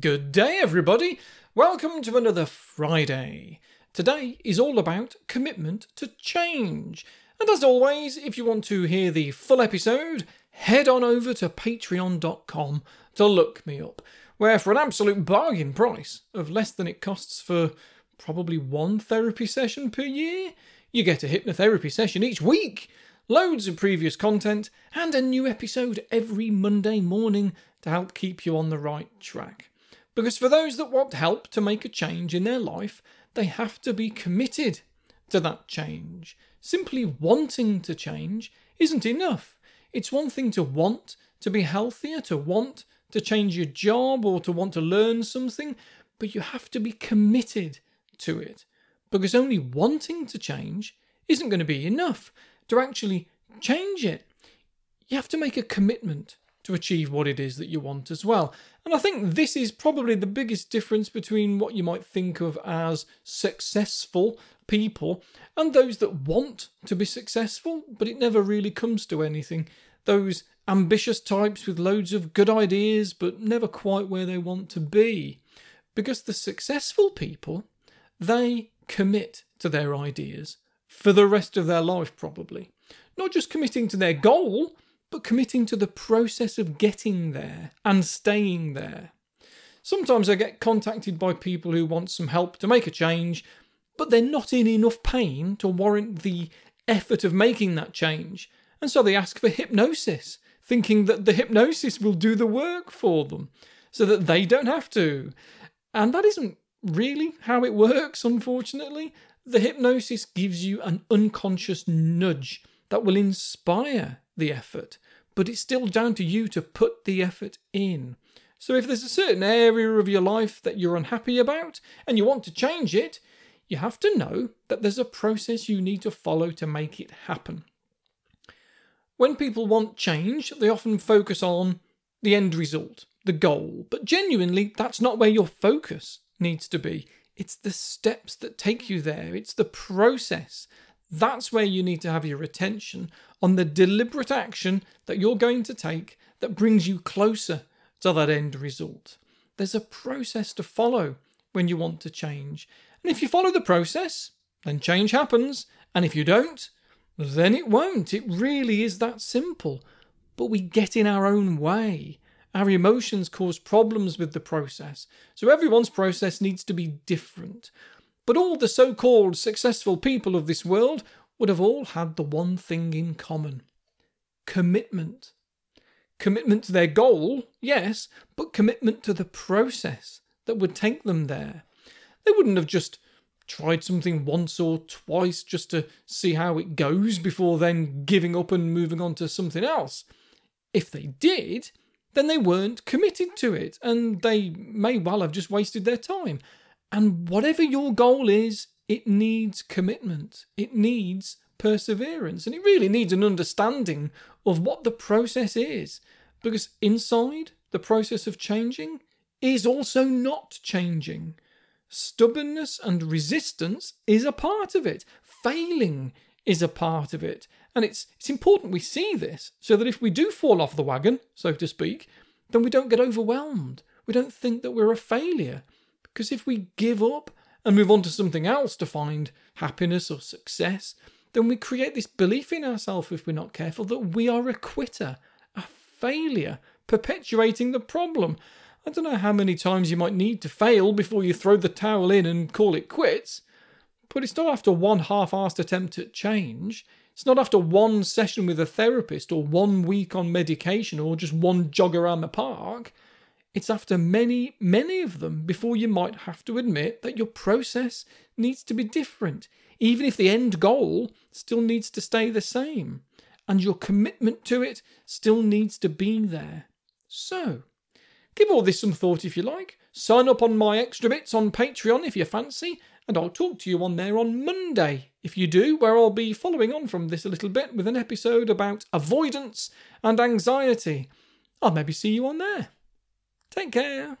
Good day, everybody. Welcome to another Friday. Today is all about commitment to change. And as always, if you want to hear the full episode, head on over to patreon.com to look me up, where for an absolute bargain price of less than it costs for probably one therapy session per year, you get a hypnotherapy session each week, loads of previous content, and a new episode every Monday morning to help keep you on the right track. Because for those that want help to make a change in their life, they have to be committed to that change. Simply wanting to change isn't enough. It's one thing to want to be healthier, to want to change your job or to want to learn something, but you have to be committed to it. Because only wanting to change isn't going to be enough to actually change it. You have to make a commitment to achieve what it is that you want as well. And I think this is probably the biggest difference between what you might think of as successful people and those that want to be successful, but it never really comes to anything. Those ambitious types with loads of good ideas, but never quite where they want to be. Because the successful people, they commit to their ideas for the rest of their life, probably. Not just committing to their goal, but committing to the process of getting there and staying there. Sometimes I get contacted by people who want some help to make a change, but they're not in enough pain to warrant the effort of making that change. And so they ask for hypnosis, thinking that the hypnosis will do the work for them so that they don't have to. And that isn't really how it works, unfortunately. The hypnosis gives you an unconscious nudge that will inspire the effort, but it's still down to you to put the effort in. So if there's a certain area of your life that you're unhappy about and you want to change it, you have to know that there's a process you need to follow to make it happen. When people want change, they often focus on the end result, the goal, but genuinely that's not where your focus needs to be. It's the steps that take you there. It's the process. That's where you need to have your attention on the deliberate action that you're going to take that brings you closer to that end result. There's a process to follow when you want to change. And if you follow the process, then change happens. And if you don't, then it won't. It really is that simple. But we get in our own way. Our emotions cause problems with the process. So everyone's process needs to be different. But all the so-called successful people of this world would have all had the one thing in common. Commitment. Commitment to their goal, yes, but commitment to the process that would take them there. They wouldn't have just tried something once or twice just to see how it goes before then giving up and moving on to something else. If they did, then they weren't committed to it, and they may well have just wasted their time. And whatever your goal is, it needs commitment. It needs perseverance. And it really needs an understanding of what the process is. Because inside, the process of changing is also not changing. Stubbornness and resistance is a part of it. Failing is a part of it. And it's important we see this so that if we do fall off the wagon, so to speak, then we don't get overwhelmed. We don't think that we're a failure. Because if we give up and move on to something else to find happiness or success, then we create this belief in ourselves, if we're not careful, that we are a quitter, a failure, perpetuating the problem. I don't know how many times you might need to fail before you throw the towel in and call it quits, but it's not after one half-assed attempt at change. It's not after one session with a therapist or 1 week on medication or just one jog around the park. It's after many, many of them before you might have to admit that your process needs to be different, even if the end goal still needs to stay the same, and your commitment to it still needs to be there. So, give all this some thought if you like. Sign up on my extra bits on Patreon if you fancy, and I'll talk to you on there on Monday if you do, where I'll be following on from this a little bit with an episode about avoidance and anxiety. I'll maybe see you on there. Take care.